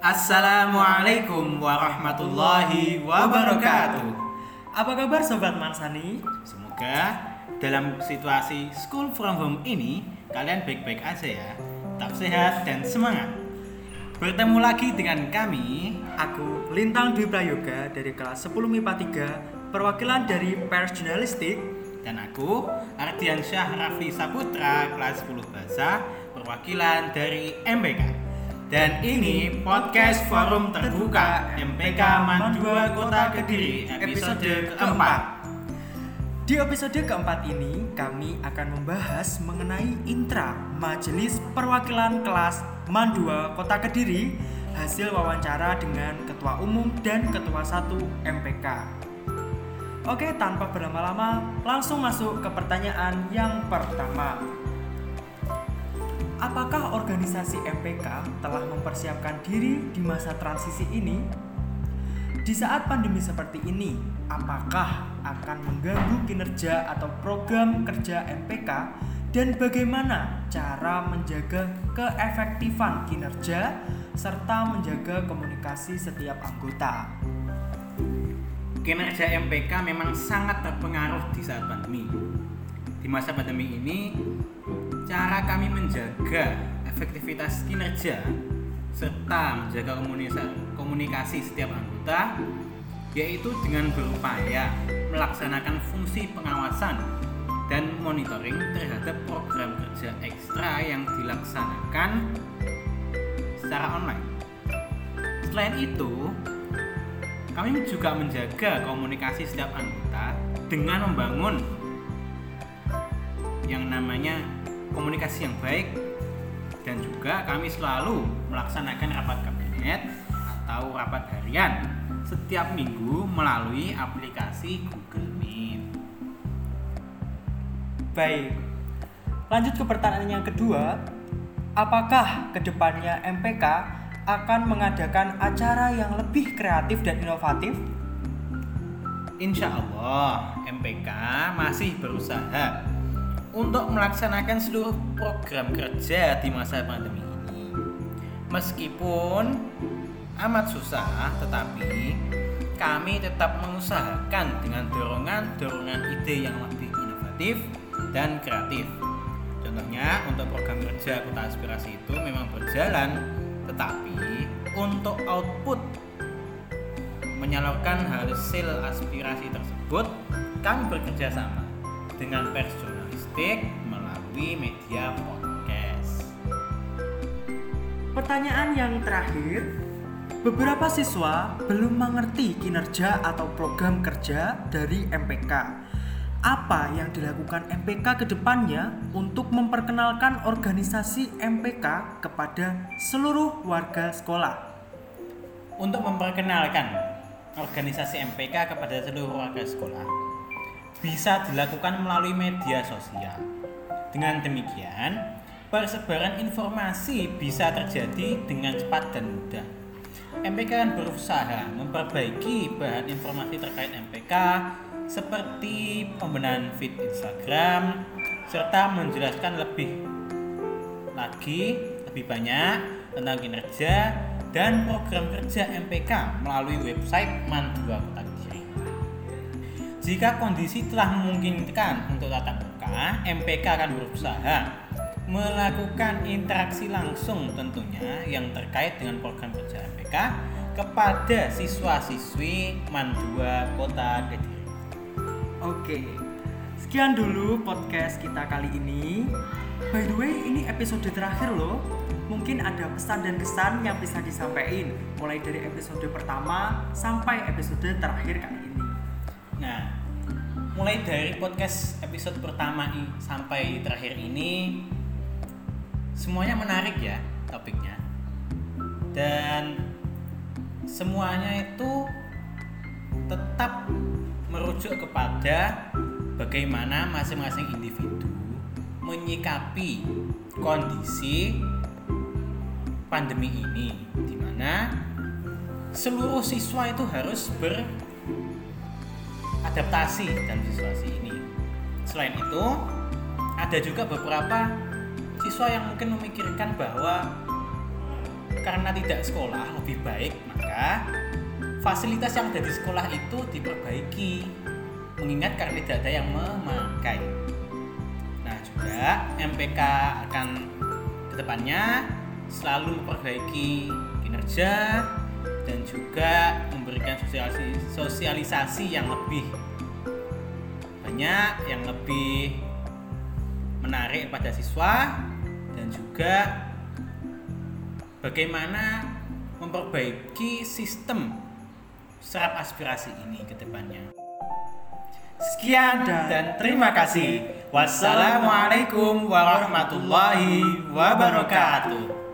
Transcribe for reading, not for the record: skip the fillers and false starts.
Assalamualaikum warahmatullahi wabarakatuh. Apa kabar Sobat Mansani? Semoga dalam situasi school from home ini kalian baik-baik aja ya, tetap sehat dan semangat. Bertemu lagi dengan kami. Aku Lintang Dwi Prayoga dari kelas 10 MIPA 3, perwakilan dari pers jurnalistik. Dan aku Ardiansyah Rafli Saputra, kelas 10 Bahasa, perwakilan dari MPK. Dan ini podcast Forum Terbuka MPK MAN 2 Kota Kediri episode keempat. Di episode keempat ini kami akan membahas mengenai intra Majelis Perwakilan Kelas MAN 2 Kota Kediri, hasil wawancara dengan Ketua Umum dan Ketua 1 MPK. Oke, tanpa berlama-lama langsung masuk ke pertanyaan yang pertama. Apakah organisasi MPK telah mempersiapkan diri di masa transisi ini? Di saat pandemi seperti ini, apakah akan mengganggu kinerja atau program kerja MPK? Dan bagaimana cara menjaga keefektifan kinerja serta menjaga komunikasi setiap anggota? Kinerja MPK memang sangat terpengaruh di saat pandemi. Di masa pandemi ini, cara kami menjaga efektivitas kinerja serta menjaga komunikasi setiap anggota yaitu dengan berupaya melaksanakan fungsi pengawasan dan monitoring terhadap program kerja ekstra yang dilaksanakan secara online. Selain itu, kami juga menjaga komunikasi setiap anggota dengan membangun yang namanya komunikasi yang baik, dan juga kami selalu melaksanakan rapat kabinet atau rapat harian setiap minggu melalui aplikasi Google Meet. Baik, lanjut ke pertanyaan yang kedua. Apakah kedepannya MPK akan mengadakan acara yang lebih kreatif dan inovatif? Insya Allah, MPK masih berusaha untuk melaksanakan seluruh program kerja di masa pandemi ini. Meskipun amat susah, tetapi kami tetap mengusahakan dengan dorongan ide yang lebih inovatif dan kreatif. Contohnya, untuk program kerja Kota Aspirasi itu memang berjalan, tetapi untuk output menyalurkan hasil aspirasi tersebut, kami bekerja sama dengan pers melalui media podcast. Pertanyaan yang terakhir, beberapa siswa belum mengerti kinerja atau program kerja dari MPK. Apa yang dilakukan MPK ke depannya untuk memperkenalkan organisasi MPK kepada seluruh warga sekolah? Untuk memperkenalkan organisasi MPK kepada seluruh warga sekolah bisa dilakukan melalui media sosial. Dengan demikian, persebaran informasi bisa terjadi dengan cepat dan mudah. MPK akan berusaha memperbaiki bahan informasi terkait MPK seperti pembenahan feed Instagram serta menjelaskan lebih banyak tentang kinerja dan program kerja MPK melalui website MAN 2 Kota Kediri. Jika kondisi telah memungkinkan untuk tatap muka, MPK akan berusaha melakukan interaksi langsung tentunya yang terkait dengan program kerja MPK kepada siswa-siswi MAN 2 Kota Kediri. Oke, sekian dulu podcast kita kali ini. By the way, ini episode terakhir loh. Mungkin ada pesan dan kesan yang bisa disampaikan mulai dari episode pertama sampai episode terakhir kali ini. Nah, mulai dari podcast episode pertama sampai terakhir ini semuanya menarik ya topiknya, dan semuanya itu tetap merujuk kepada bagaimana masing-masing individu menyikapi kondisi pandemi ini, di mana seluruh siswa itu harus beradaptasi dalam situasi ini. Selain itu, ada juga beberapa siswa yang mungkin memikirkan bahwa karena tidak sekolah lebih baik, maka fasilitas yang ada di sekolah itu diperbaiki, mengingat karena tidak ada yang memakai. Nah, juga MPK akan kedepannya selalu memperbaiki kinerja dan juga memberikan sosialisasi yang lebih banyak, yang lebih menarik pada siswa, dan juga bagaimana memperbaiki sistem serap aspirasi ini ke depannya. Sekian dan terima kasih. Wassalamualaikum warahmatullahi wabarakatuh.